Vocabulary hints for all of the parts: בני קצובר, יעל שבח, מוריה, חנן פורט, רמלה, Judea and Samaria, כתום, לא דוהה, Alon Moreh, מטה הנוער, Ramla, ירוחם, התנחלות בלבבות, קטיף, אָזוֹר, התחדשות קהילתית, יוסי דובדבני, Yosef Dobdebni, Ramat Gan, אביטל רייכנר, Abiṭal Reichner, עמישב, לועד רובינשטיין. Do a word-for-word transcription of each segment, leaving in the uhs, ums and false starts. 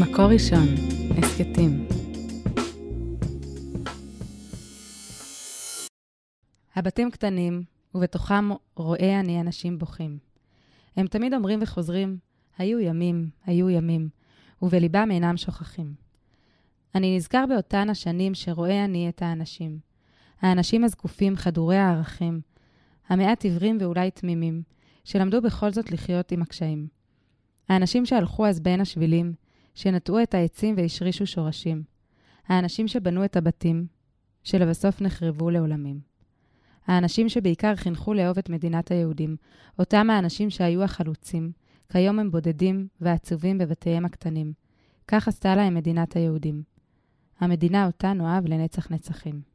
מקור ראשון, הסכתים. הבתים קטנים, ובתוכם רואה אני אנשים בוכים. הם תמיד אומרים וחוזרים, היו ימים, היו ימים, ובליבם אינם שוכחים. אני נזכר באותן השנים שרואה אני את האנשים. האנשים הזקופים, חדורי הערכים, המעט עיוורים ואולי תמימים, שלמדו בכל זאת לחיות עם הקשיים. האנשים שהלכו אז בין השבילים, שנטעו את העצים והשרישו שורשים. האנשים שבנו את הבתים, שלבסוף נחרבו לעולמים. האנשים שבעיקר חינכו לאהוב את מדינת היהודים, אותם האנשים שהיו החלוצים, כיום הם בודדים ועצובים בבתיהם הקטנים. כך עשתה להם מדינת היהודים. המדינה אותה נאהב לנצח נצחים.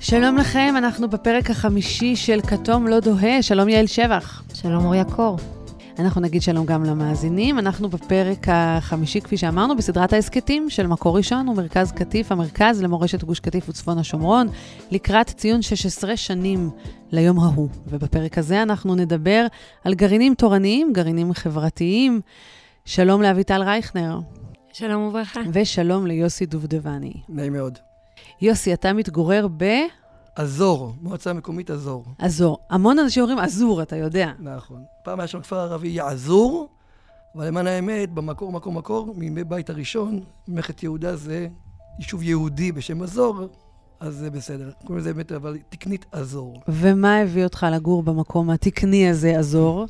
שלום לכם, אנחנו בפרק החמישי של כתום לא דוהה. שלום יעל שבח. שלום מוריה קור. אנחנו נגיד שלום גם למאזינים. אנחנו בפרק החמישי, כפי שאמרנו, בסדרת ההסכתים של מקור ראשון ומרכז קטיף, המרכז למורשת גוש קטיף וצפון השומרון, לקראת ציון שש עשרה שנים ליום ההוא. ובפרק הזה אנחנו נדבר על גרעינים תורניים, גרעינים חברתיים. שלום לאביטל רייכנר. שלום וברכה. ושלום ליוסי דובדבני. נעים מאוד. יוסי, אתה מתגורר ב... אזור, מועצה מקומית אזור. אזור. המון אנשים אומרים אזור, אתה יודע. נכון. פעם היה שם כפר ערבי יעזור, אבל למען האמת, במקור, מקור, מקור, מימי בית הראשון, ממלכת יהודה זה יישוב יהודי בשם אזור, אז זה בסדר. קוראים לזה באמת, אבל תקנית אזור. ומה הביא אותך לגור במקום התקני הזה, אזור?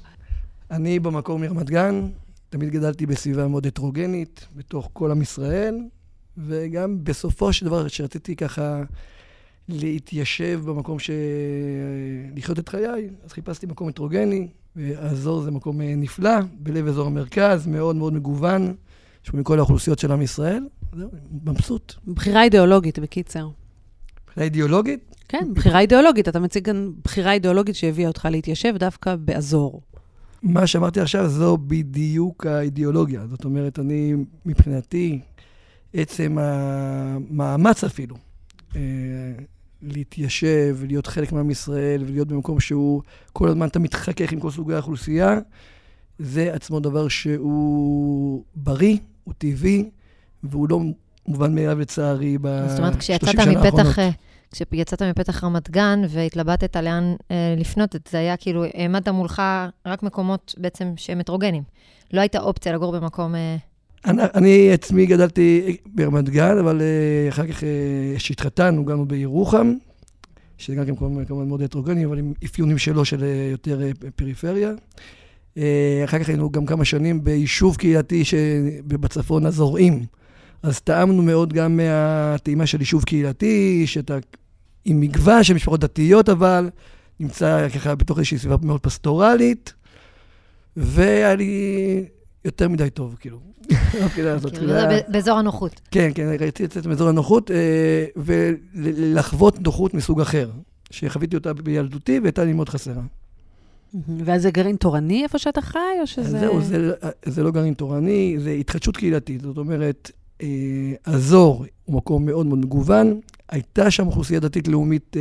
אני במקור מרמת גן, תמיד גדלתי בסביבה מאוד הטרוגנית, בתוך כל עם ישראל, וגם בסופו של דבר שרציתי ככה להתיישב במקום ש... לחיות את חיי, אז חיפשתי מקום הטרוגני, והאזור זה מקום נפלא, בלב אזור המרכז, מאוד מאוד מגוון, שהוא מכל האוכלוסיות של עם ישראל, זהו, מבסוט. בחירה אידיאולוגית, בקיצר. בחירה אידיאולוגית? כן, בחירה אידיאולוגית, אתה מציג גם בחירה אידיאולוגית שהביאה אותך להתיישב דווקא באזור. מה שאמרתי עכשיו, זו בדיוק האידיאולוגיה, זאת אומרת, אני מבחינתי... עצם המאמץ אפילו, להתיישב ולהיות חלק מעם ישראל ולהיות במקום שהוא כל הזמן אתה מתחכך עם כל סוגי האוכלוסייה, זה עצמו דבר שהוא בריא, הוא טבעי, והוא לא מובן מאליו לצערי ב-שלושים שנה האחרונות. זאת אומרת, כשיצאת מפתח, כשיצאת מפתח רמת גן והתלבטת לאן לפנות, זה היה כאילו, העמדת מולך רק מקומות בעצם שהם הטרוגנים. לא הייתה אופציה לגור במקום... אני, אני עצמי גדלתי ברמת גן, אבל uh, אחר כך uh, שהתחתנו, גרנו בירוחם, שזה גם כמובן מאוד הטרוגני, אבל עם אפיונים שלו של uh, יותר uh, פריפריה. Uh, אחר כך היינו גם כמה שנים ביישוב קהילתי שבצפון הזורעים. אז טעמנו מאוד גם מהטעימה של יישוב קהילתי, שאתה עם מגווה של משפחות דתיות, אבל נמצא ככה בתוך איזושהי סביבה מאוד פסטורלית, והיה לי... יותר מדי טוב, כאילו. באזור הנוחות. כן, כן, רציתי לצאת מאזור הנוחות, ולחוות נוחות מסוג אחר, שחוויתי אותה בילדותי, והייתה לי מאוד חסרה. ואז זה גרעין תורני איפה שאתה חי, או שזה... זהו, זה לא גרעין תורני, זה התחדשות קהילתית. זאת אומרת, אזור הוא מקום מאוד מאוד מגוון, הייתה שם אוכלוסייה דתית-לאומית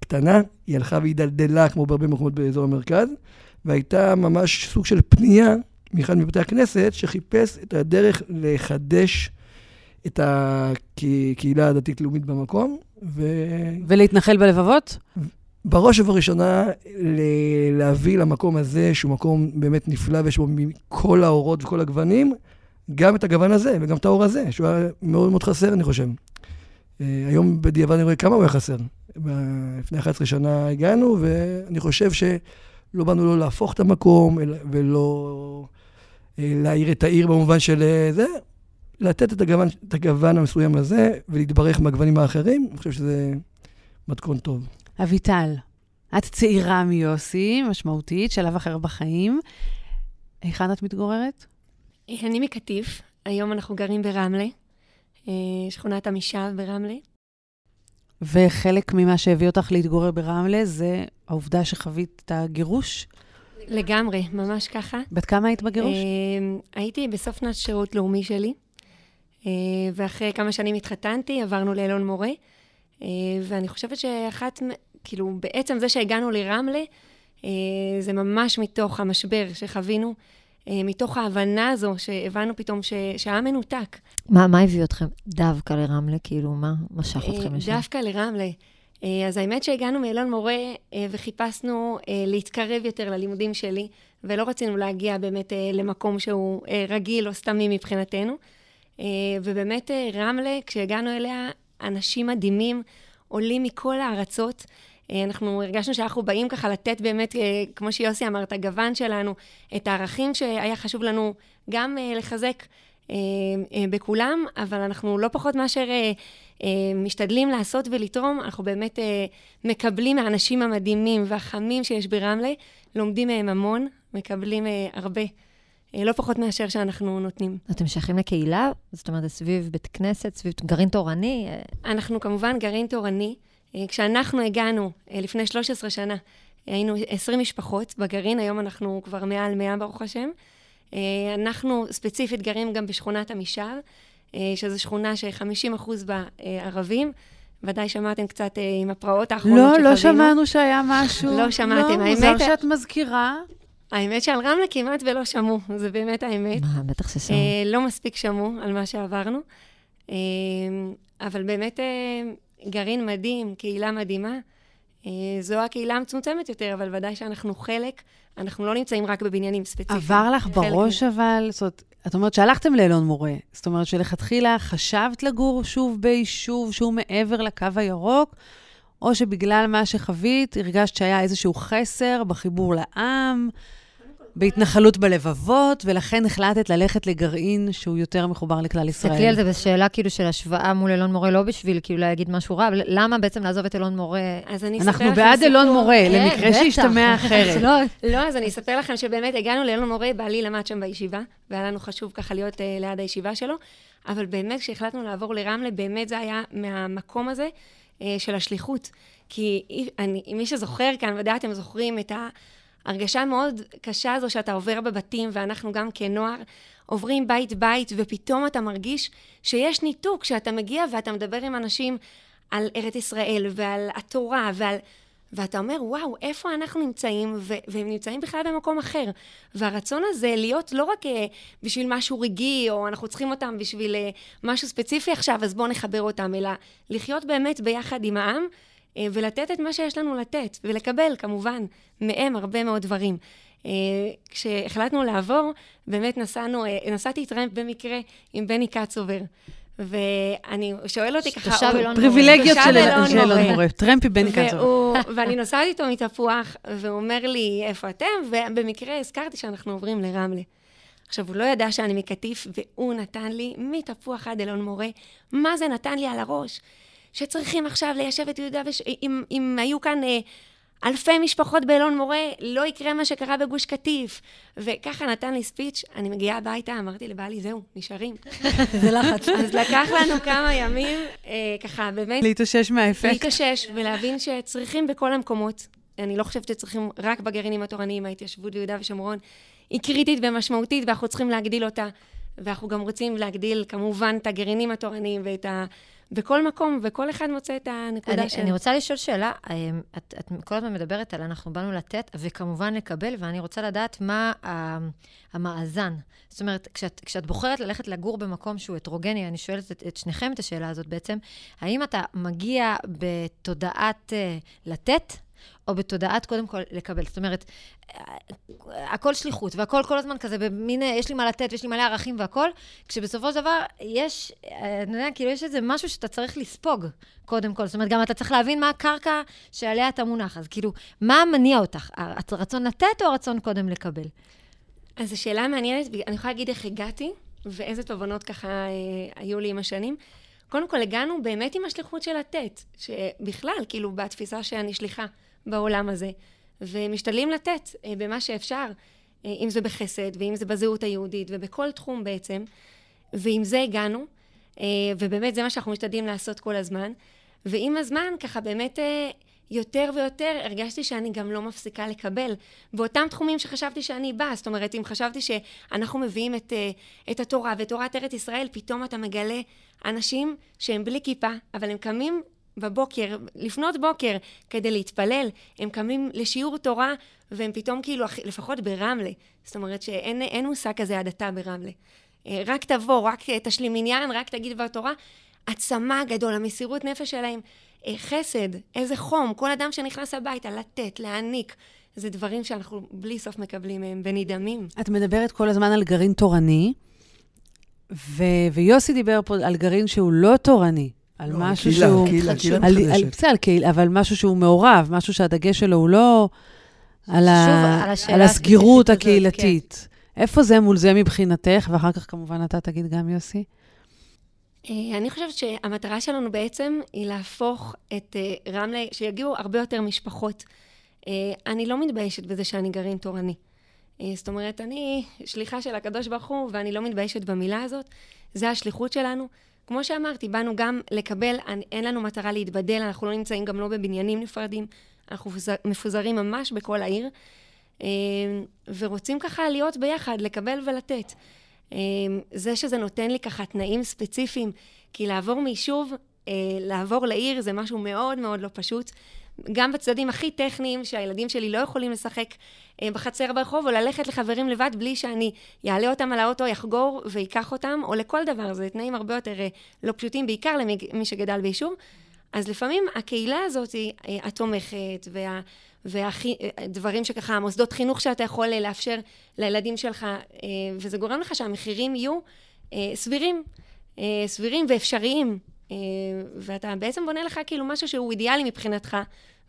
קטנה, היא הלכה והידלדלה, כמו בהרבה מקומות באזור המרכז, והייתה ממש סוג של פנייה, מאחד מבתי הכנסת, שחיפש את הדרך לחדש את הקהילה הדתית-לאומית במקום. ו... ולהתנחל בלבבות? בראש ובראשונה, ל- להביא למקום הזה, שהוא מקום באמת נפלא, ויש בו מכל האורות וכל הגוונים, גם את הגוון הזה וגם את האור הזה, שהוא היה מאוד מאוד חסר, אני חושב. היום בדיעבד אני רואה כמה הוא היה חסר. לפני אחת עשרה שנה הגענו, ואני חושב ש... לא באנו לא להפוך את המקום, ולא להעיר את העיר במובן של זה, לתת את הגוון, את הגוון המסוים הזה, ולהתברך מהגוונים האחרים, אני חושב שזה מתכון טוב. אביטל, את צעירה מיוסי, משמעותית, שלב אחר בחיים. היכן את מתגוררת? אני מקטיף, היום אנחנו גרים ברמלה. שכונת עמישב ברמלה. וחלק ממה שהביא אותך להתגורר ברמלה זה העובדה שחווית את הגירוש? לגמרי, ממש ככה. בת כמה היית בגירוש? הייתי בסוף שנת שירות לאומי שלי, ואחרי כמה שנים התחתנתי, עברנו לאלון מורה, ואני חושבת שאחת, כאילו בעצם זה שהגענו לרמלה, זה ממש מתוך המשבר שחווינו, מתוך ההבנה הזו שהבנו פתאום שהעם מנותק. מה הביא אתכם דווקא לרמלה? כאילו מה משך אתכם לשם? דווקא לרמלה. אז האמת שהגענו מאלון מורה וחיפשנו להתקרב יותר ללימודים שלי, ולא רצינו להגיע באמת למקום שהוא רגיל או סתמי מבחינתנו. ובאמת רמלה, כשהגענו אליה, אנשים מדהימים עולים מכל הארצות. אנחנו הרגשנו שאנחנו באים ככה לתת באמת, כמו שיוסי אמר, את הגוון שלנו, את הערכים שהיה חשוב לנו גם לחזק בכולם, אבל אנחנו לא פחות מאשר משתדלים לעשות ולתרום, אנחנו באמת מקבלים האנשים המדהימים והחמים שיש ברמלה, לומדים מהם המון, מקבלים הרבה, לא פחות מאשר שאנחנו נותנים. אתם שייכים לקהילה? זאת אומרת, סביב בית כנסת, סביב גרעין תורני? אנחנו כמובן גרעין תורני. כשאנחנו הגענו לפני שלוש עשרה שנה, היינו עשרים משפחות בגרעין, היום אנחנו כבר מעל מאה ברוך השם. אנחנו ספציפית גרים גם בשכונת עמישב, שזו שכונה ש-חמישים אחוז בה ערבים. ודאי שמעתם קצת עם הפרעות האחרונות שחווינו. לא, לא שמענו שהיה משהו. לא שמעתם, האמת. מוזר שאת מזכירה. האמת שעל רמלה כמעט ולא שמעו, זה באמת האמת. מה, בטח ששמעו. לא מספיק שמעו על מה שעברנו. אבל באמת גרעין מדהים, קהילה מדהימה. זו הקהילה המצומצמת יותר, אבל ודאי שאנחנו חלק, אנחנו לא נמצאים רק בבניינים ספציפיים. עבר לך בראש אבל, זאת אומרת, את אומרת שהלכתם לאלון מורה, זאת אומרת שלכתחילה חשבת לגור שוב ביישוב שהוא מעבר לקו הירוק, או שבגלל מה שחווית הרגשת שהיה איזשהו חסר בחיבור לעם, בהתנחלות בלבבות, ולכן החלטת ללכת לגרעין שהוא יותר מחובר לכלל ישראל. תסתכלי על זה בשאלה כאילו של השוואה מול אלון מורה, לא בשביל כאילו להגיד משהו רע, למה בעצם לעזוב את אלון מורה? אנחנו בעד אלון מורה, למקרה שהשתמע אחרת. לא, אז אני אספר לכם שבאמת הגענו לאלון מורה, בעלי למד שם בישיבה, והיה לנו חשוב ככה להיות ליד הישיבה שלו, אבל באמת כשהחלטנו לעבור לרמלה, באמת זה היה מהמקום הזה של השליחות. כי מי שזוכר כאן, ודאי אתם זוכרים את ה... הרגשה מאוד קשה זו שאתה עובר בבתים, ואנחנו גם כנוער עוברים בית בית, ופתאום אתה מרגיש שיש ניתוק, שאתה מגיע ואתה מדבר עם אנשים על ארץ ישראל ועל התורה, ועל... ואתה אומר, וואו, איפה אנחנו נמצאים, ו... והם נמצאים בכלל במקום אחר. והרצון הזה להיות לא רק בשביל משהו רגעי, או אנחנו צריכים אותם בשביל משהו ספציפי עכשיו, אז בואו נחבר אותם, אלא לחיות באמת ביחד עם העם, ולתת את מה שיש לנו לתת, ולקבל כמובן מהם הרבה מאוד דברים. כשהחלטנו לעבור, באמת נסענו, נסעתי את טרמפ במקרה עם בני קצובר, ואני שואל אותי ככה... פריבילגיות של אלון מורה, טרמפ עם בני קצובר. ואני נוסעת איתו מתפוח, והוא אומר לי, איפה אתם? ובמקרה הזכרתי שאנחנו עוברים לרמלה. עכשיו, הוא לא ידע שאני מקטיף, והוא נתן לי מתפוח עד אלון מורה, מה זה נתן לי על הראש? שצריכים עכשיו ליישב את יהודה, וש... אם, אם היו כאן אלפי משפחות באלון מורה, לא יקרה מה שקרה בגוש קטיף. וככה נתן לי ספיץ', אני מגיעה הביתה, אמרתי לבעלי, זהו, נשארים. זה לחץ. אז לקח לנו כמה ימים, אה, ככה, באמת... להתאושש מהאפקט. להתאושש, ולהבין שצריכים בכל המקומות, אני לא חושבת שצריכים רק בגרעינים התורניים, ההתיישבות ביהודה ושומרון, היא קריטית ומשמעותית, ואנחנו צריכים להגדיל אותה, ואנחנו גם רוצים להגדיל, כמובן, את הגרעינים התורניים ואת ה... בכל מקום, וכל אחד מוצא את הנקודה שלנו. אני רוצה לשאול שאלה, את, את כל הזמן מדברת על אנחנו באנו לתת, וכמובן לקבל, ואני רוצה לדעת מה המאזן. זאת אומרת, כשאת, כשאת בוחרת ללכת לגור במקום שהוא הטרוגני, אני שואלת את, את שניכם את השאלה הזאת בעצם, האם אתה מגיע בתודעת לתת, או בתודעת קודם כל לקבל? זאת אומרת, הכל שליחות, והכל כל הזמן כזה, במין, יש לי מה לתת, ויש לי מלא ערכים והכל, כשבסופו של דבר, יש, אני יודע, כאילו יש איזה משהו שאתה צריך לספוג, קודם כל. זאת אומרת, גם אתה צריך להבין מה הקרקע שעליה אתה מונח. אז כאילו, מה מניע אותך? הרצון לתת או הרצון קודם לקבל? אז השאלה המעניינת, אני יכולה להגיד איך הגעתי, ואיזה תובנות ככה היו לי עם השנים. קודם כל, הגענו באמת עם השליחות של לתת, שבכלל, כאילו, בתפיסה שאני שליחה בעולם הזה. ומשתדלים לתת במה שאפשר, אם זה בחסד, ואם זה בזהות היהודית, ובכל תחום בעצם, ועם זה הגענו. ובאמת זה מה שאנחנו משתדלים לעשות כל הזמן. ועם הזמן, ככה באמת יותר ויותר הרגשתי שאני גם לא מפסיקה לקבל. באותם תחומים שחשבתי שאני באה, זאת אומרת, אם חשבתי שאנחנו מביאים את, את התורה ותורת ארץ ישראל, פתאום אתה מגלה אנשים שהם בלי כיפה, אבל הם קמים בבוקר, לפנות בוקר, כדי להתפלל, הם קמים לשיעור תורה, והם פתאום כאילו, לפחות ברמלה, זאת אומרת שאין אין מושג כזה הדתה ברמלה. רק תבוא, רק תשלים עניין, רק תגיד דבר תורה, עצמה גדול, המסירות נפש שלהם, חסד, איזה חום, כל אדם שנכנס הביתה, לתת, להעניק, זה דברים שאנחנו בלי סוף מקבלים מהם, ונדמים. את מדברת כל הזמן על גרעין תורני, ו- ויוסי דיבר פה על גרעין שהוא לא תורני, על משהו שהוא... קהילה, קהילה מתחדשת. אבל משהו שהוא מעורב, משהו שהדגש שלו הוא לא... על הסגירות הקהילתית. איפה זה מול זה מבחינתך? ואחר כך כמובן אתה תגיד גם יוסי. אני חושבת שהמטרה שלנו בעצם היא להפוך את רמלה, שיגיעו הרבה יותר משפחות. אני לא מתביישת בזה שאני גרעין תורני. זאת אומרת, אני שליחה של הקדוש ברוך הוא, ואני לא מתביישת במילה הזאת. זה השליחות שלנו. כמו שאמרתי, באנו גם לקבל, אין לנו מטרה להתבדל, אנחנו לא נמצאים גם לא בבניינים נפרדים, אנחנו מפוזרים ממש בכל העיר, ורוצים ככה להיות ביחד, לקבל ולתת. זה שזה נותן לי ככה תנאים ספציפיים, כי לעבור מיישוב, לעבור לעיר, זה משהו מאוד מאוד לא פשוט, גם בצדדים הכי טכניים, שהילדים שלי לא יכולים לשחק בחצר ברחוב, או ללכת לחברים לבד בלי שאני יעלה אותם על האוטו, יחגור ויקח אותם, או לכל דבר. זה תנאים הרבה יותר לא פשוטים, בעיקר למי שגדל ביישוב. אז לפעמים הקהילה הזאת היא התומכת, והדברים שככה, המוסדות חינוך שאתה יכול לאפשר לילדים שלך, וזה גורם לך שהמחירים יהיו סבירים, סבירים ואפשריים. ואתה בעצם בונה לך כאילו משהו שהוא אידיאלי מבחינתך,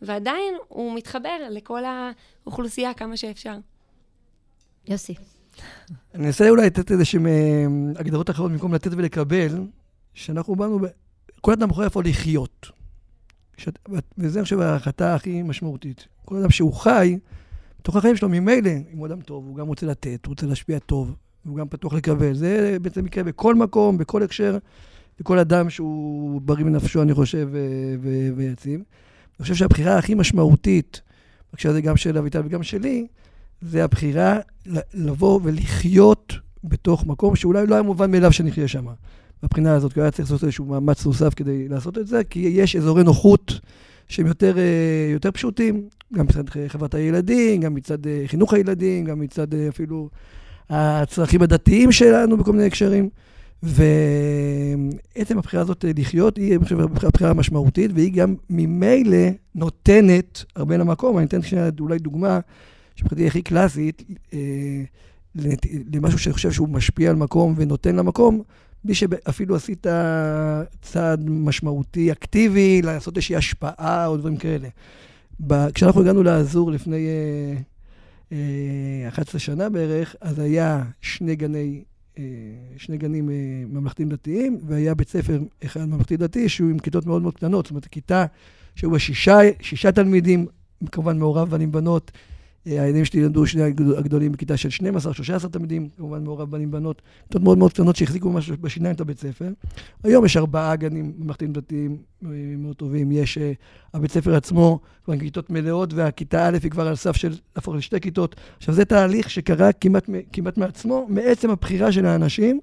ועדיין הוא מתחבר לכל האוכלוסייה כמה שאפשר. יוסי. אני אנסה אולי לתת איזשהם הגדרות אחרות במקום לתת ולקבל, שאנחנו באנו, כל אדם יכול איפה לחיות. וזה אני חושב ההחלטה הכי משמעותית. כל אדם שהוא חי, בתוך החיים שלו ממילא, אם הוא אדם טוב, הוא גם רוצה לתת, הוא רוצה להשפיע טוב, הוא גם פתוח לקבל. זה בעצם יקרה בכל מקום, בכל הקשר, לכל אדם שהוא בריא מנפשו, אני חושב, ויציב. אני חושב שהבחירה הכי משמעותית, בקשר זה גם של אביטל וגם שלי, זה הבחירה לבוא ולחיות בתוך מקום שאולי לא היה מובן מאליו שנחיה שם. מבחינה הזאת, כי היה צריך לעשות איזשהו מאמץ נוסף כדי לעשות את זה, כי יש אזורי נוחות שהם יותר, יותר פשוטים, גם מצד חברת הילדים, גם מצד חינוך הילדים, גם מצד אפילו הצרכים הדתיים שלנו בכל מיני הקשרים. ועצם הבחירה הזאת לחיות היא הבחירה המשמעותית, והיא גם ממילא נותנת הרבה למקום. אני אתן שנייה אולי דוגמה שבחינתי הכי קלאסית למשהו שאני חושב שהוא משפיע על מקום ונותן למקום, בלי שאפילו עשית צעד משמעותי אקטיבי, לעשות איזושהי השפעה או דברים כאלה. כשאנחנו הגענו לאזור לפני אחת עשרה שנה בערך, אז היה שני גני... שני גנים ממלכתיים דתיים, והיה בית ספר אחד ממלכתי דתי, שהוא עם כיתות מאוד מאוד קטנות, זאת אומרת, כיתה שהוא השישה, שישה תלמידים, כמובן מעורב בנים בנות, הילדים שלי למדו שני הגדולים בכיתה של שנים עשר שלושה עשר תלמידים, כמובן מעורב בנים בנות, כיתות מאוד מאוד קטנות שהחזיקו ממש בשיניים את הבית ספר. היום יש ארבעה גנים ממלכתיים דתיים מאוד טובים, יש הבית ספר עצמו, כבר כיתות מלאות, והכיתה א' היא כבר על סף של להפוך לשתי כיתות. עכשיו זה תהליך שקרה כמעט, כמעט מעצמו, מעצם הבחירה של האנשים,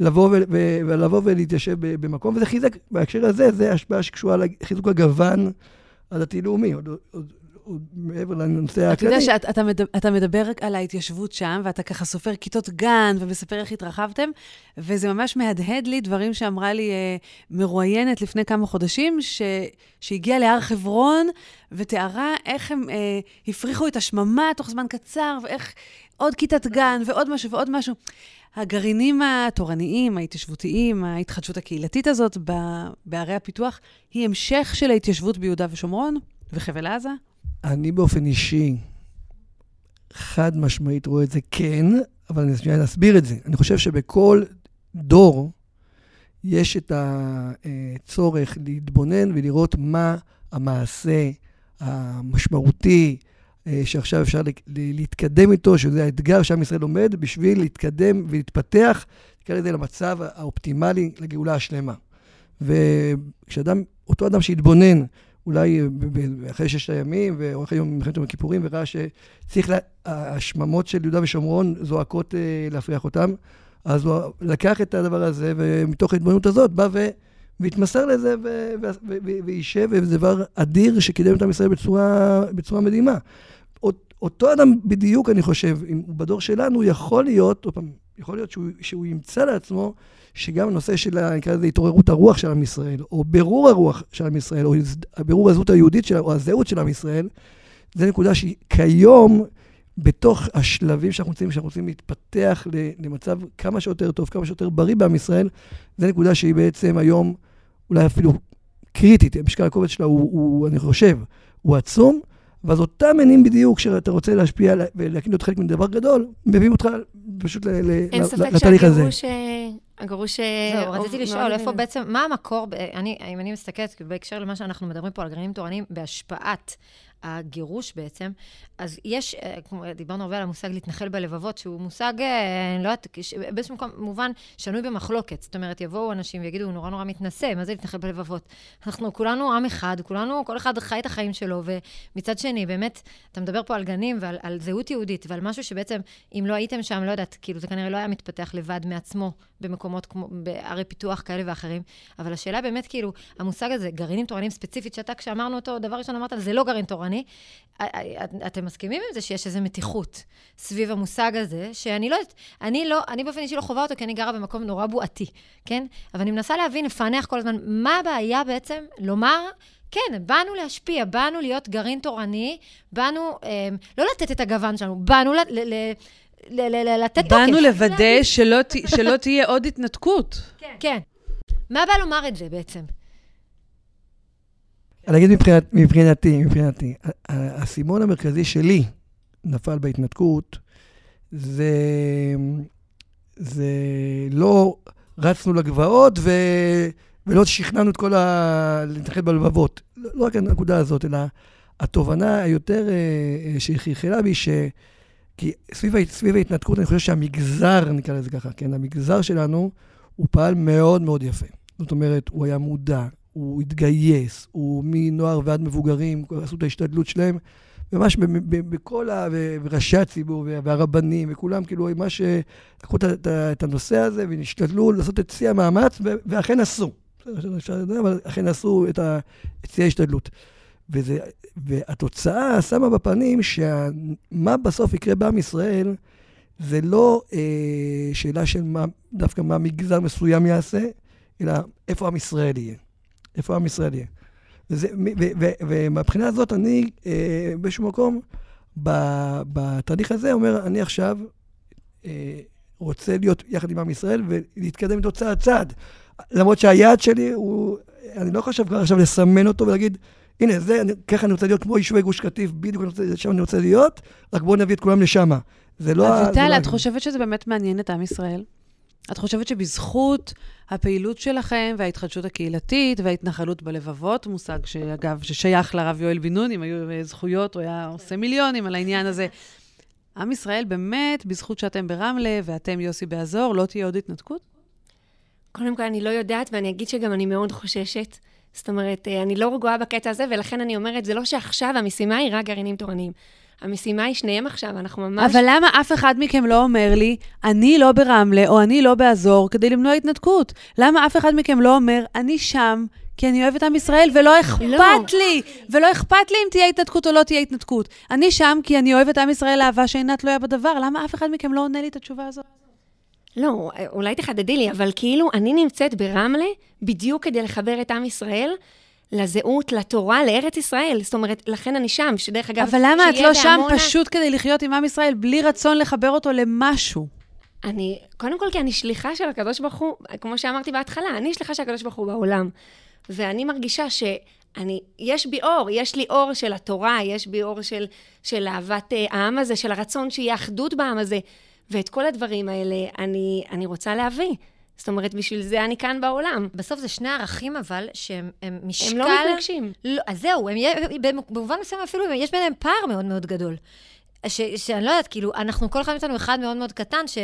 לבוא, ו- ו- ולבוא ולהתיישב במקום, וזה חיזק, בהקשר הזה, זה השפעה שקשורה לחיזוק הגוון הדתי-לאומי, עוד, עוד, מעבר לנושא הכללי. אתה יודע שאתה מדבר על ההתיישבות שם, ואתה ככה סופר כיתות גן, ומספר איך התרחבתם, וזה ממש מהדהד לי דברים שאמרה לי מרואיינת לפני כמה חודשים, שהגיעה להר חברון, ותיארה איך הם הפריחו את השממה תוך זמן קצר, ואיך עוד כיתת גן, ועוד משהו ועוד משהו. הגרעינים התורניים, ההתיישבותיים, ההתחדשות הקהילתית הזאת בערי הפיתוח, היא המשך של ההתיישבות ביהודה ושומרון וחבל עזה. אני באופן אישי, חד משמעית רואה את זה כן, אבל אני אשמיע להסביר את זה. אני חושב שבכל דור יש את הצורך להתבונן ולראות מה המעשה המשמעותי שעכשיו אפשר להתקדם איתו, שזה האתגר שעם ישראל עומד, בשביל להתקדם ולהתפתח כדי למצב האופטימלי לגאולה השלמה. וכשאדם, אותו אדם שהתבונן, אולי אחרי ששת הימים, או אחרי יום מלחמת יום הכיפורים, וראה שצריך, לה, השממות של יהודה ושומרון זועקות להפריח אותם, אז הוא לקח את הדבר הזה, ומתוך ההתבוננות הזאת בא ו... והתמסר לזה וישב, וזה דבר אדיר שקידם אותם ישראל בצורה, בצורה מדהימה. אותו אדם בדיוק, אני חושב, אם הוא בדור שלנו, יכול להיות, פעם, יכול להיות שהוא, שהוא ימצא לעצמו, שגם הנושא של התעוררות הרוח של עם ישראל, או ברור הרוח של עם ישראל, או ברור הזהות היהודית שלה, או הזהות של עם ישראל, זה נקודה שכיום, בתוך השלבים שאנחנו רוצים, שאנחנו רוצים להתפתח למצב כמה שיותר טוב, כמה שיותר בריא בעם ישראל, זה נקודה שהיא בעצם היום אולי אפילו קריטית, המשקל הכובד שלה הוא, הוא, אני חושב, הוא עצום, ואז אותם עניינים בדיוק שאתה רוצה להשפיע ולהקים להיות חלק מדבר גדול, מביאים אותך פשוט לתהליך הזה. אין ספק שהגירוש... זהו, רציתי לשאול, איפה בעצם, מה המקור, אם אני מסתכלת בהקשר למה שאנחנו מדברים פה על גרעינים תורניים, בהשפעת הגירוש בעצם, אז יש, כמו דיברנו הרבה על המושג להתנחל בלבבות, שהוא מושג, אני לא יודעת, באיזשהו מובן שנוי במחלוקת. זאת אומרת, יבואו אנשים ויגידו, הוא נורא נורא מתנשא, מה זה להתנחל בלבבות? אנחנו כולנו עם אחד, כולנו, כל אחד חי את החיים שלו, ומצד שני, באמת, אתה מדבר פה על גנים ועל על זהות יהודית, ועל משהו שבעצם, אם לא הייתם שם, לא יודעת, כאילו, זה כנראה לא היה מתפתח לבד מעצמו, במקומות כמו, בערי פיתוח כאלה ואחרים. אבל השאלה באמת, כאילו, המושג הזה, גרעינים תורניים ספציפית, שאתה, כשאמרנו אותו, דבר ראשון, אמרת, זה לא גרעין תורני. אני, אתם מסכימים עם זה שיש איזו מתיחות סביב המושג הזה, שאני לא, אני לא, אני באופן אישי לא חובה אותו, כי אני גרה במקום נורא בועתי, כן? אבל אני מנסה להבין, לפענח כל הזמן, מה הבעיה בעצם לומר, כן, באנו להשפיע, באנו להיות גרעין תורני, באנו, אה, לא לתת את הגוון שלנו, באנו ל, ל, ל, ל, ל, לתת תוקף. באנו לוודא שלא, שלא תהיה עוד התנתקות. כן. כן. מה הבעיה לומר את זה בעצם? אני אגיד מבחינת, מבחינתי, מבחינתי, הסימון המרכזי שלי נפל בהתנתקות, זה, זה לא רצנו לגבעות ו, ולא שכנענו את כל ה... להתנחל בלבבות. לא רק הנקודה הזאת, אלא התובנה היותר שחלחלה בי, ש... כי סביב, סביב ההתנתקות, אני חושב שהמגזר, נקרא לזה ככה, כן, המגזר שלנו, הוא פעל מאוד מאוד יפה. זאת אומרת, הוא היה מודע. הוא התגייס, הוא מנוער ועד מבוגרים, עשו את ההשתדלות שלהם, ממש בכל ראשי הציבור והרבנים וכולם, כאילו ממש לקחו את הנושא הזה ונשתדלו לעשות את צי המאמץ, ואכן עשו, אבל אכן עשו את צי ההשתדלות. והתוצאה שמה בפנים שמה בסוף יקרה בעם ישראל, זה לא שאלה של דווקא מה מגזר מסוים יעשה, אלא איפה עם ישראל יהיה. איפה עם ישראל יהיה. ומבחינה הזאת, אני אה, באיזשהו מקום, בתהליך הזה, אומר, אני עכשיו אה, רוצה להיות יחד עם עם ישראל, ולהתקדם איתו צעד צעד. למרות שהיעד שלי, הוא, אני לא חושב כבר עכשיו לסמן אותו, ולהגיד, הנה, זה, אני, ככה אני רוצה להיות כמו יישובי גוש קטיף, בדיוק שם אני רוצה להיות, רק בואו נביא את כולם לשם. זה לא... אביטל, את חושבת שזה באמת מעניין את עם ישראל? את חושבת שבזכות הפעילות שלכם וההתחדשות הקהילתית וההתנחלות בלבבות, מושג שאגב ששייך לרב יואל בן נון, אם היו זכויות, הוא היה עושה מיליונים על העניין הזה. עם ישראל באמת, בזכות שאתם ברמלה ואתם יוסי באזור, לא תהיה עוד התנתקות? קודם כל אני לא יודעת, ואני אגיד שגם אני מאוד חוששת. זאת אומרת, אני לא רגועה בקטע הזה, ולכן אני אומרת, זה לא שעכשיו המשימה היא רק גרעינים תורניים. המשימה היא שניהם עכשיו, אנחנו ממש... אבל למה אף אחד מכם לא אומר לי, אני לא ברמלה או אני לא באזור כדי למנוע התנתקות? למה אף אחד מכם לא אומר, אני שם כי אני אוהבת עם ישראל ולא אכפת לי, ולא אכפת לי אם תהיה התנתקות או לא תהיה התנתקות. אני שם כי אני אוהבת עם ישראל אהבה שאינה תלויה בדבר. למה אף אחד מכם לא עונה לי את התשובה הזאת? לא, אולי תחדדי לי, אבל כאילו אני נמצאת ברמלה בדיוק כדי לחבר את עם ישראל, לזהות, לתורה, לארץ ישראל. זאת אומרת, לכן אני שם, שדרך אגב... אבל למה את לא שם פשוט כדי לחיות עם עם ישראל, בלי רצון לחבר אותו למשהו? אני, קודם כל, כי אני שליחה של הקדוש ברוך הוא, כמו שאמרתי בהתחלה, אני שליחה של הקדוש ברוך הוא בעולם. ואני מרגישה שאני, יש בי אור, יש לי אור של התורה, יש בי אור של, של אהבת העם הזה, של הרצון שיהיה אחדות בעם הזה. ואת כל הדברים האלה אני, אני רוצה להביא. זאת אומרת, בשביל זה אני כאן בעולם. בסוף זה שני ערכים, אבל, שהם משקל... הם לא מתנגשים. לא, אז זהו, הם, במובן מסוים אפילו, יש ביניהם פער מאוד מאוד גדול. ש, שאני לא יודעת, כאילו, אנחנו כל אחד מאיתנו אחד מאוד מאוד קטן, ש...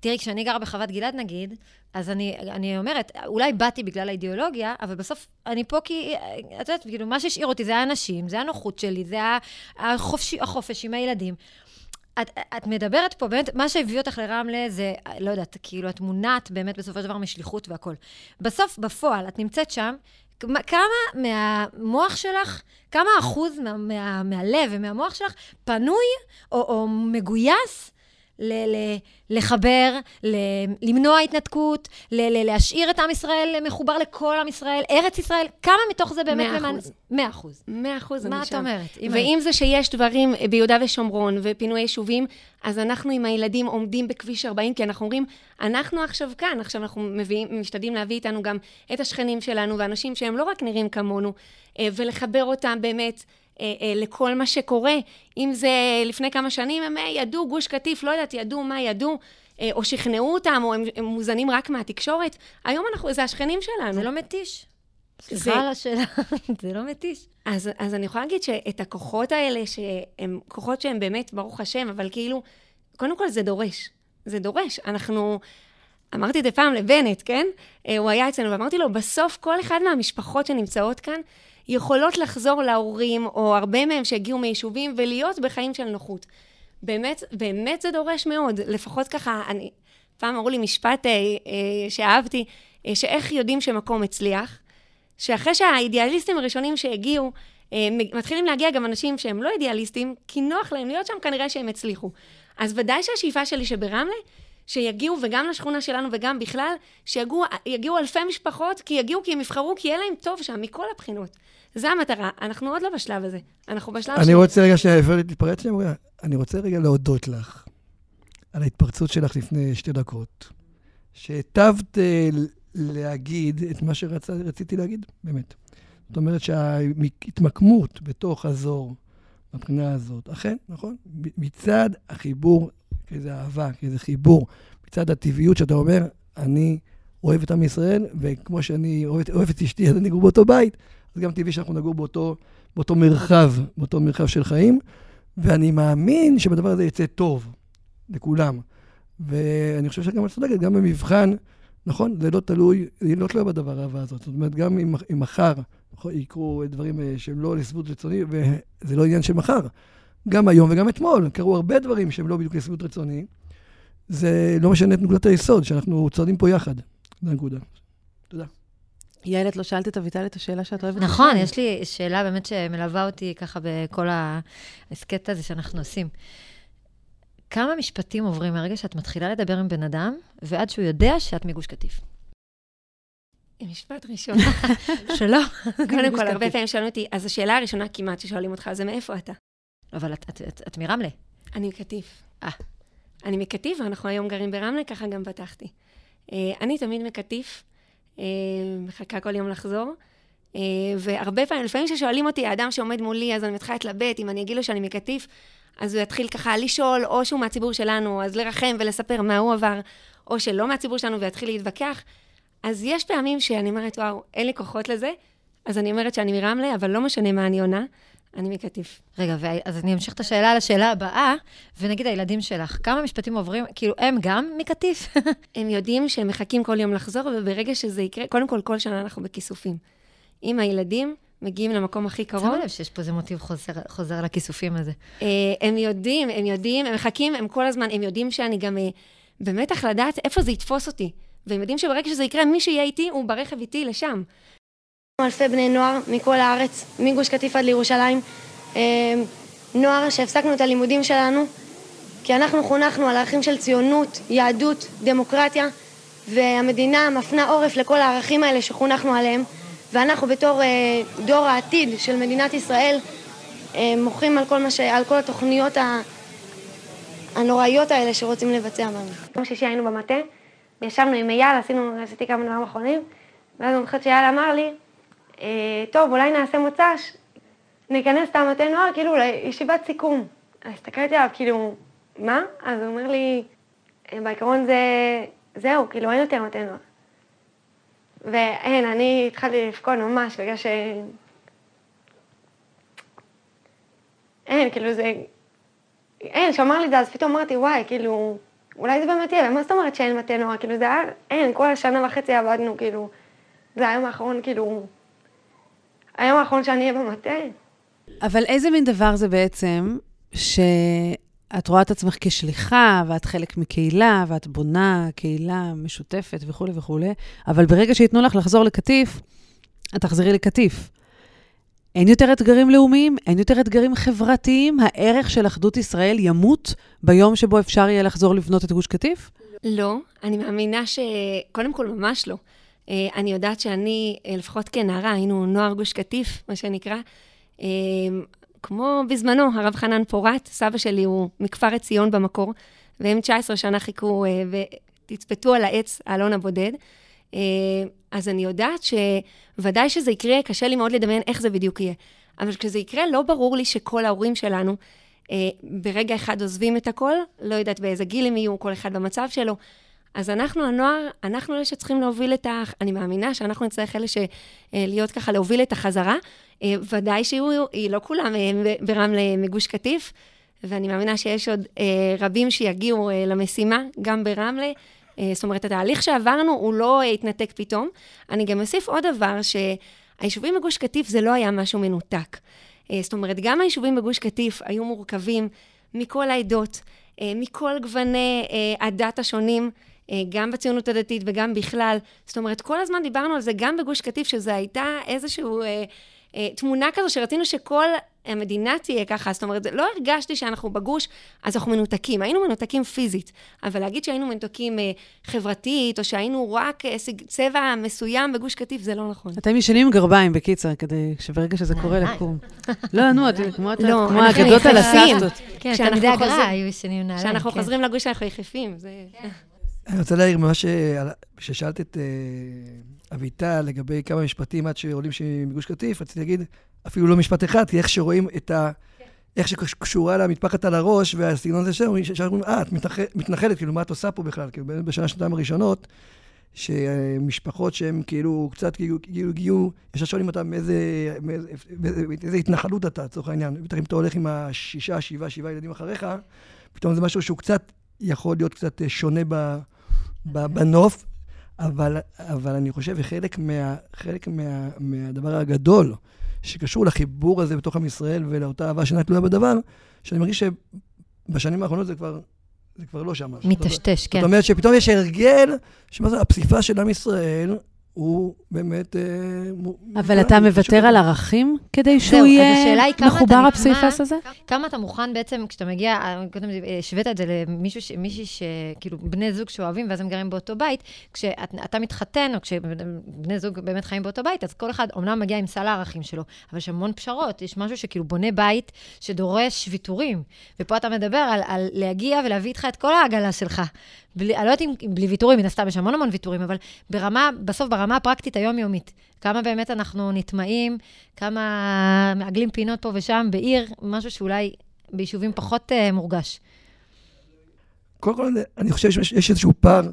תראי, כשאני גרה בחוות גלעד נגיד, אז אני, אני אומרת, אולי באתי בגלל האידיאולוגיה, אבל בסוף אני פה כי, את יודעת, כאילו, מה שהשאיר אותי זה האנשים, זה הנוחות שלי, זה החופש, החופש עם הילדים. את, את מדברת פה, באמת, מה שהביא אותך לרמלה זה, לא יודעת, כאילו, את מונעת באמת בסופו של דבר משליחות והכל. בסוף, בפועל, את נמצאת שם, כמה מהמוח שלך, כמה אחוז מה, מה, מהלב ומהמוח שלך פנוי או, או מגויס ל- ל- לחבר, ל- למנוע התנתקות, ל- ל- להשאיר את עם ישראל, מחובר לכל עם ישראל, ארץ ישראל, כמה מתוך זה באמת למען... מאה אחוז. מאה אחוז, אני שם. מה את אומרת? ואם זה שיש דברים ביהודה ושומרון ופינוי יישובים, אז אנחנו עם הילדים עומדים בכביש ארבעים, כי אנחנו אומרים, אנחנו עכשיו כאן, עכשיו אנחנו מביאים, משתדלים להביא איתנו גם את השכנים שלנו, ואנשים שהם לא רק נראים כמונו, ולחבר אותם באמת... לכל מה שקורה, אם זה לפני כמה שנים, הם ידעו גוש קטיף, לא יודעת, ידעו מה ידעו, או שכנעו אותם, או הם, הם מוזנים רק מהתקשורת. היום אנחנו, זה השכנים שלנו. זה לא מתיש. סליחה על השאלה, זה לא מתיש. אז, אז אני יכולה להגיד שאת הכוחות האלה, שהם כוחות שהם באמת, ברוך השם, אבל כאילו, קודם כל זה דורש. זה דורש. אנחנו... אמרתי את זה פעם לבנט, כן? הוא היה אצלנו, ואמרתי לו, בסוף כל אחד מהמשפחות שנמצאות כאן, יכולות לחזור להורים, או הרבה מהם שהגיעו מיישובים, ולהיות בחיים של נוחות. באמת, באמת זה דורש מאוד. לפחות ככה, אני, פעם אמרו לי משפט אה, אה, שאהבתי, אה, שאיך יודעים שמקום הצליח, שאחרי שהאידיאליסטים הראשונים שהגיעו, אה, מתחילים להגיע גם אנשים שהם לא אידיאליסטים, כי נוח להם להיות שם, כנראה שהם הצליחו. אז ודאי שהשאיפה שלי שברמלה, שיגיעו, וגם לשכונה שלנו, וגם בכלל, שיגיעו אלפי משפחות, כי יגיעו, כי הם יבחרו, כי יהיה להם טוב שם, מכל הבחינות. זו המטרה. אנחנו עוד לא בשלב הזה. אנחנו בשלב... אני רוצה רגע שתתפרץ, מוריה. אני רוצה רגע להודות לך על ההתפרצות שלך לפני שתי דקות, שהטבת להגיד את מה שרציתי להגיד, באמת. זאת אומרת שההתמקמות בתוך אזור, מבחינה הזאת, אכן, נכון? מצד החיבור... כי זה אהבה, כי זה חיבור. מצד הטבעיות שאתה אומר, אני אוהב את עם ישראל, וכמו שאני אוהב, אוהב את אשתי, אז אני גור באותו בית. אז גם טבעי שאנחנו נגור באותו, באותו מרחב, באותו מרחב של חיים, ואני מאמין שבדבר הזה יצא טוב לכולם. ואני חושב שגם הצדקת, גם במבחן, נכון? זה לא תלוי, זה לא תלוי בדבר האהבה הזאת. זאת אומרת, גם אם, אם מחר יקרו דברים שהם לא לסביבות רצוני, וזה לא עניין של מחר. גם היום וגם אתמול, קראו הרבה דברים שהם לא בדיוק לסביבות רצוני, זה לא משנה את נקודת היסוד, שאנחנו צועדים פה יחד. זה נקודה. תודה. יעל, את לא שאלת את אביטל את השאלה שאת אוהבת? נכון, יש לי שאלה באמת שמלווה אותי ככה בכל העסקת הזה שאנחנו עושים. כמה משפטים עוברים מהרגע שאת מתחילה לדבר עם בן אדם, ועד שהוא יודע שאת מגוש קטיף? משפט ראשון. שלום. קודם כל, הרבה פעמים שאלו אותי, אז השאלה הראשונה כמעט ששואלים אותך, זה מאיפה אתה? אבל את, את, את, את מרמלה? אני מקטיף. אה. אני מקטיף, ואנחנו היום גרים ברמלה, ככה גם פתחתי. Uh, אני תמיד מקטיף, uh, מחכה כל יום לחזור, uh, והרבה פעמים, לפעמים ששואלים אותי, האדם שעומד מולי, אז אני מתחילה להתלבט, אם אני אגיד לו שאני מקטיף, אז הוא יתחיל ככה לשאול, או שהוא מהציבור שלנו, אז לרחם ולספר מה הוא עבר, או שלא מהציבור שלנו, ויתחיל להתווכח. אז יש פעמים שאני אומרת, וואו, אין לי כוחות לזה, אז אני אומרת שאני מרמלה, אבל לא משנה מה אני עונה, אני מקטיף. רגע, אז אני אמשיך את השאלה על השאלה הבאה, ונגיד הילדים שלך, כמה משפטים עוברים, כאילו הם גם מקטיף? הם יודעים שהם מחכים כל יום לחזור, וברגע שזה יקרה, קודם כל, כל שנה אנחנו בכיסופים. אם הילדים מגיעים למקום הכי קרוב... צמא לב שיש פה איזה מוטיב חוזר, חוזר לכיסופים הזה. הם יודעים, הם יודעים, הם מחכים, הם כל הזמן, הם יודעים שאני גם במתח לדעת איפה זה יתפוס אותי. והם יודעים שברגע שזה יקרה, מי שיהיה איתי, הוא ברכב איתי לשם. אלפי בני נוער מכל הארץ, מגוש קטיף עד לירושלים, נוער שהפסקנו את הלימודים שלנו, כי אנחנו חונכנו על ערכים של ציונות, יהדות, דמוקרטיה, והמדינה מפנה עורף לכל הערכים האלה שחונכנו עליהם, ואנחנו בתור דור העתיד של מדינת ישראל, מוחים על כל, מה ש... על כל התוכניות הנוראיות האלה שרוצים לבצע בנו. יום שישי היינו במטה, ישבנו עם אייל, עשינו, עשיתי כמה דברים אחרונים, ואז אני חושבת שאייל אמר לי, טוב, אולי נעשה מוצ"ש, ניכנס את המטה נוער, כאילו, לישיבת סיכום. אז הסתכלתי עליו, כאילו, מה? אז הוא אומר לי, בעיקרון זה, זהו, כאילו, אין יותר מטה נוער. ואין, אני התחלתי לפקוד ממש, בגלל ש... אין, כאילו, זה... אין, כשאמר לי את זה, אז פתאום אמרתי, וואי, כאילו, אולי זה באמת יהיה, מה זאת אומרת שאין מטה נורא? כאילו זה היה, אין, כל השנה וחצי עבדנו, כאילו, זה היום האחרון, כאילו, היום האחרון שאני אהיה במטה. אבל איזה מין דבר זה בעצם, שאת רואה את עצמך כשליחה, ואת חלק מקהילה, ואת בונה קהילה משותפת וכו' וכו', אבל ברגע שיתנו לך לחזור לקטיף, את תחזרי לקטיף. אין יותר אתגרים לאומיים, אין יותר אתגרים חברתיים, הערך של אחדות ישראל ימות ביום שבו אפשר יהיה לחזור לבנות את גוש קטיף? לא, אני מאמינה שקודם כל ממש לא. אני יודעת שאני, לפחות כנערה, היינו נוער גוש קטיף, מה שנקרא, כמו בזמנו, הרב חנן פורט, סבא שלי הוא מכפר עציון במקור, והם תשע עשרה שנה חיכו ותצפתו על העץ, האלון הבודד, אז אני יודעת שוודאי שזה יקרה, קשה לי מאוד לדמיין איך זה בדיוק יהיה. אבל כשזה יקרה, לא ברור לי שכל ההורים שלנו, אה, ברגע אחד עוזבים את הכל, לא יודעת באיזה גיל הם יהיו, כל אחד במצב שלו. אז אנחנו, הנוער, אנחנו אלה שצריכים להוביל את ה... אני מאמינה שאנחנו נצטרך אלה ש... להיות ככה, להוביל את החזרה. אה, ודאי שיהיו, לא כולם אה, ברמלה מגוש קטיף, ואני מאמינה שיש עוד אה, רבים שיגיעו אה, למשימה, גם ברמלה, זאת אומרת, התהליך שעברנו הוא לא התנתק פתאום. אני גם אוסיף עוד דבר, שהיישובים בגוש קטיף זה לא היה משהו מנותק. זאת אומרת, גם היישובים בגוש קטיף היו מורכבים מכל העדות, מכל גווני הדת השונים, גם בציונות הדתית וגם בכלל. זאת אומרת, כל הזמן דיברנו על זה גם בגוש קטיף, שזה הייתה איזושהי תמונה כזו שרצינו שכל המדינה תהיה ככה, זאת אומרת, לא הרגשתי שאנחנו בגוש, אז אנחנו מנותקים, היינו מנותקים פיזית, אבל להגיד שהיינו מנותקים אה, חברתית, או שהיינו רק אה, צבע מסוים בגוש קטיף, זה לא נכון. אתם ישנים גרביים בקיצר, כדי שברגע שזה קורה לקום. לא, נו, אתם כמו האגדות על הסבתות. כן, תמידי הגרה היו ישנים נעליים. כשאנחנו חוזרים לגוש אנחנו יחפים. אני רוצה להעיר ממה ששאלת את אביטל לגבי כמה משפטים עד שעולים מגוש קטיף, רציתי להגיד, אפילו לא משפט אחד, כי איך שרואים את ה... איך שקשורה לה מטפחת על הראש, והסגנון הזה שם, שאומרים, אה, את מתנחלת, כאילו, מה את עושה פה בכלל? כאילו, בשנה שנתיים הראשונות, שמשפחות שהן כאילו קצת כאילו גיעו, ישר שואלים אותם איזה התנחלות אתה, לצורך העניין. בטח אם אתה הולך עם השישה, שבעה, שבעה ילדים אחריך, פתאום זה משהו שהוא קצת יכול להיות קצת שונה בנוף, אבל אני חושב, חלק מהדבר הגדול, שקשור לחיבור הזה בתוך עם ישראל ולאותה אהבה שאינה תלויה בדבר, שאני מרגיש שבשנים האחרונות זה כבר, זה כבר לא שם. מטשטש, כן. זאת אומרת שפתאום יש הרגל, שמה זה, הפסיפה של עם ישראל הוא באמת... אבל אתה מוותר על ערכים כדי שהוא יהיה מחובר הפסיפס הזה? כמה אתה מוכן בעצם, כשאתה מגיע, שווית את זה למישהי שכאילו בני זוג שאוהבים ואז הם גרים באותו בית, כשאתה מתחתן או כשבני זוג באמת חיים באותו בית, אז כל אחד אומנם מגיע עם סל הערכים שלו, אבל יש המון פשרות, יש משהו שכאילו בונה בית שדורש ויתורים, ופה אתה מדבר על להגיע ולהביא איתך את כל העגלה שלך. בלי, אני לא יודעת אם בלי ויתורים, מן הסתם יש המון המון ויתורים, אבל ברמה, בסוף ברמה הפרקטית היומיומית, כמה באמת אנחנו נטמעים, כמה מעגלים פינות פה ושם בעיר, משהו שאולי ביישובים פחות uh, מורגש. קודם כל, אני חושב שיש איזשהו פער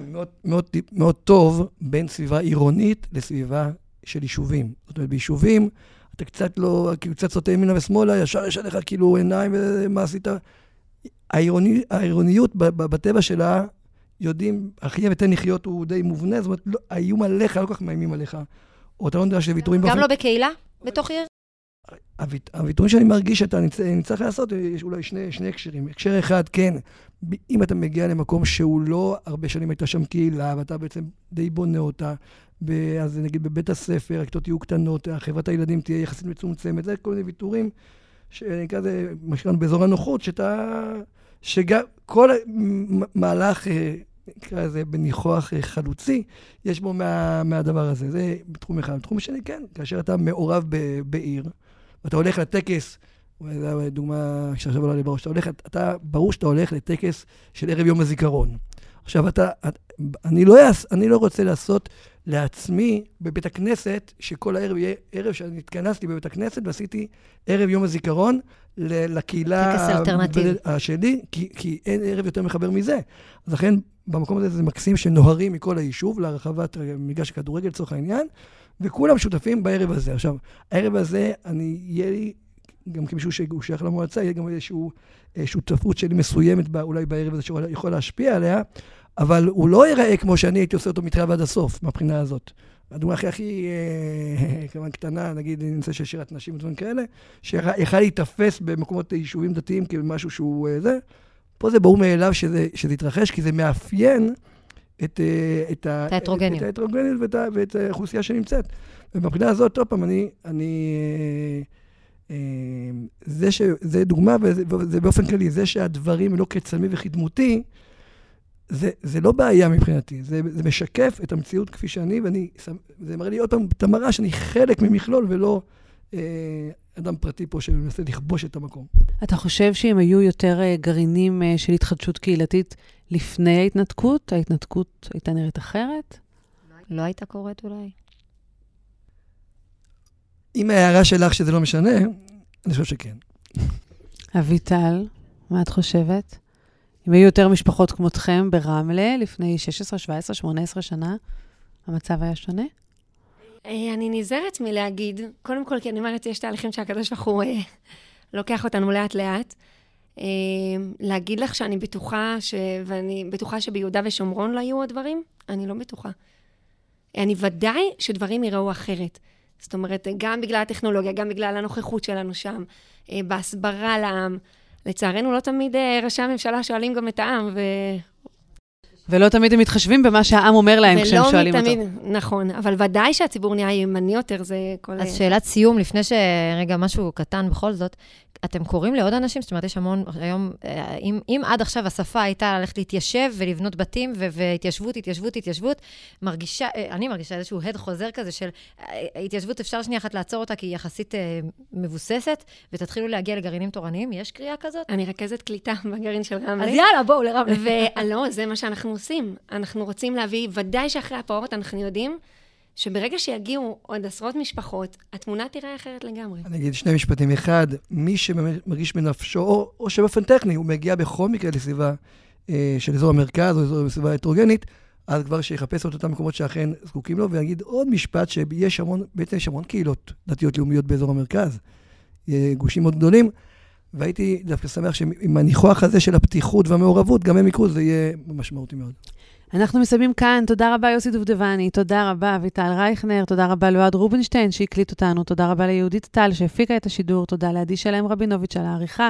מאוד, מאוד, מאוד טוב בין סביבה עירונית לסביבה של יישובים. זאת אומרת, ביישובים אתה קצת לא, כאילו קצת סוטה ימינה ושמאלה, ישר יש עליך כאילו עיניים ומה עשית... העירוני, העירוניות בטבע שלה, יודעים, אחיה ותן לחיות הוא די מובנה, זאת אומרת, לא, האיום עליך, לא כל כך מאיימים עליך. או אתה לא יודע שוויתורים... גם באופן... לא בקהילה? בתוך עיר? הוויתורים שאני מרגיש שאתה נצטרך לעשות, יש אולי שני, שני הקשרים. הקשר אחד, כן, אם אתה מגיע למקום שהוא לא הרבה שנים הייתה שם קהילה, ואתה בעצם די בונה אותה, אז נגיד בבית הספר, הכיתות יהיו קטנות, חברת הילדים תהיה יחסית מצומצמת, זה כל מיני ויתורים, שאני כזה, מה שקראנו באזור הנוחות, שאתה... שגם כל מהלך, נקרא לזה, בניחוח חלוצי, יש בו מה, מהדבר הזה. זה בתחום אחד. בתחום שני, כן, כאשר אתה מעורב ב, בעיר, ואתה הולך לטקס, וזו דוגמה שעכשיו עולה לי בראש, אתה הולך, אתה, ברור שאתה הולך לטקס של ערב יום הזיכרון. עכשיו, אתה, אני לא, אני לא רוצה לעשות לעצמי בבית הכנסת, שכל הערב יהיה ערב שאני התכנסתי בבית הכנסת, ועשיתי ערב יום הזיכרון לקהילה שלי, כי, כי אין ערב יותר מחבר מזה. אז לכן, במקום הזה זה מקסים שנוהרים מכל היישוב, להרחבת מגרש הכדורגל, לצורך העניין, וכולם שותפים בערב הזה. עכשיו, הערב הזה, אני, יהיה לי גם כמישהו שהוא שייך למועצה, יהיה גם איזושהי שותפות שלי מסוימת, אולי בערב הזה שהוא יכול להשפיע עליה, אבל הוא לא ייראה כמו שאני הייתי עושה אותו מתחילה ועד הסוף, מהבחינה הזאת. הדוגמה הכי הכי כמובן קטנה, נגיד נמצא של שירת נשים ודברים כאלה, שיכל להתאפס במקומות יישובים דתיים כמשהו שהוא זה. פה זה ברור מאליו שזה יתרחש, כי זה מאפיין את ההטרוגניות ואת האוכלוסייה שנמצאת. ומבחינה הזאת, עוד פעם, אני... זה דוגמה, וזה באופן כללי, זה שהדברים לא כצלמי וכדמותי, זה, זה לא בעיה מבחינתי, זה, זה משקף את המציאות כפי שאני, ואני, זה מראה לי עוד פעם את המראה שאני חלק ממכלול, ולא אה, אדם פרטי פה שמנסה לכבוש את המקום. אתה חושב שאם היו יותר גרעינים של התחדשות קהילתית לפני ההתנתקות, ההתנתקות הייתה נראית אחרת? לא הייתה קורית אולי. אם ההערה שלך שזה לא משנה, אני חושב שכן. אביטל, מה את חושבת? אם היו יותר משפחות כמותכם ברמלה, לפני שש עשרה, שבע עשרה, שמונה עשרה שנה, המצב היה שונה? אני נזהרת מלהגיד, קודם כל, כי אני אומרת, יש תהליכים שהקדוש ברוך הוא לוקח אותנו לאט לאט. להגיד לך שאני בטוחה, ואני בטוחה שביהודה ושומרון לא היו עוד דברים? אני לא בטוחה. אני ודאי שדברים יראו אחרת. זאת אומרת, גם בגלל הטכנולוגיה, גם בגלל הנוכחות שלנו שם, בהסברה לעם, לצערנו לא תמיד ראשי הממשלה שואלים גם את העם, ו... ולא תמיד הם מתחשבים במה שהעם אומר להם כשהם שואלים תמיד, אותו. נכון, אבל ודאי שהציבור נהיה ימני יותר, זה כל... אז שאלת סיום, לפני שרגע משהו קטן בכל זאת, אתם קוראים לעוד אנשים, זאת אומרת, יש המון היום, אם, אם עד עכשיו השפה הייתה ללכת להתיישב ולבנות בתים, ו- והתיישבות, התיישבות, התיישבות, מרגישה, אני מרגישה איזשהו הד חוזר כזה של, התיישבות אפשר שנייה אחת לעצור אותה, כי היא יחסית מבוססת, ותתחילו להגיע לגרעינים תורניים, יש קריאה כזאת? אני רכזת קליטה בגרעין של רמלה. אז יאללה, בואו לרמלה. ולא, זה מה שאנחנו עושים. אנחנו רוצים להביא, ודאי שאחרי הפרעות אנחנו יודעים, שברגע שיגיעו עוד עשרות משפחות, התמונה תראה אחרת לגמרי. אני אגיד שני משפטים. אחד, מי שמרגיש בנפשו, או, או שבאופן טכני, הוא מגיע בכל מקרה לסביבה אה, של אזור המרכז, או אזור סביבה הטרוגנית, אז כבר שיחפש את אותם מקומות שאכן זקוקים לו, ואני אגיד עוד משפט שיש המון, בעצם יש המון קהילות דתיות לאומיות באזור המרכז, אה, גושים מאוד גדולים, והייתי דווקא שמח שעם הניחוח הזה של הפתיחות והמעורבות, גם הם יקרו, זה יהיה משמעותי מאוד. אנחנו מסיימים כאן, תודה רבה יוסי דובדבני, תודה רבה אביטל רייכנר, תודה רבה לועד רובינשטיין שהקליט אותנו, תודה רבה ליהודית טל שהפיקה את השידור, תודה לעדי שלם רבינוביץ' על העריכה.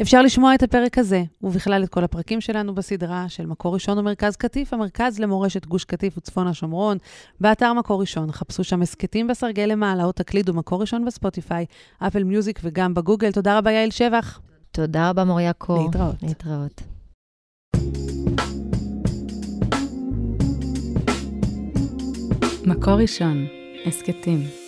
אפשר לשמוע את הפרק הזה, ובכלל את כל הפרקים שלנו בסדרה של מקור ראשון ומרכז קטיף, המרכז למורשת גוש קטיף וצפון השומרון, באתר מקור ראשון, חפשו שם הסקטים בסרגל למעלה, או תקלידו מקור ראשון בספוטיפיי, אפל מיוזיק וגם בגוגל. תודה רבה יעל שבח. תודה רבה מוריה קור. להתראות. להתראות. מקור ראשון, הסקטים.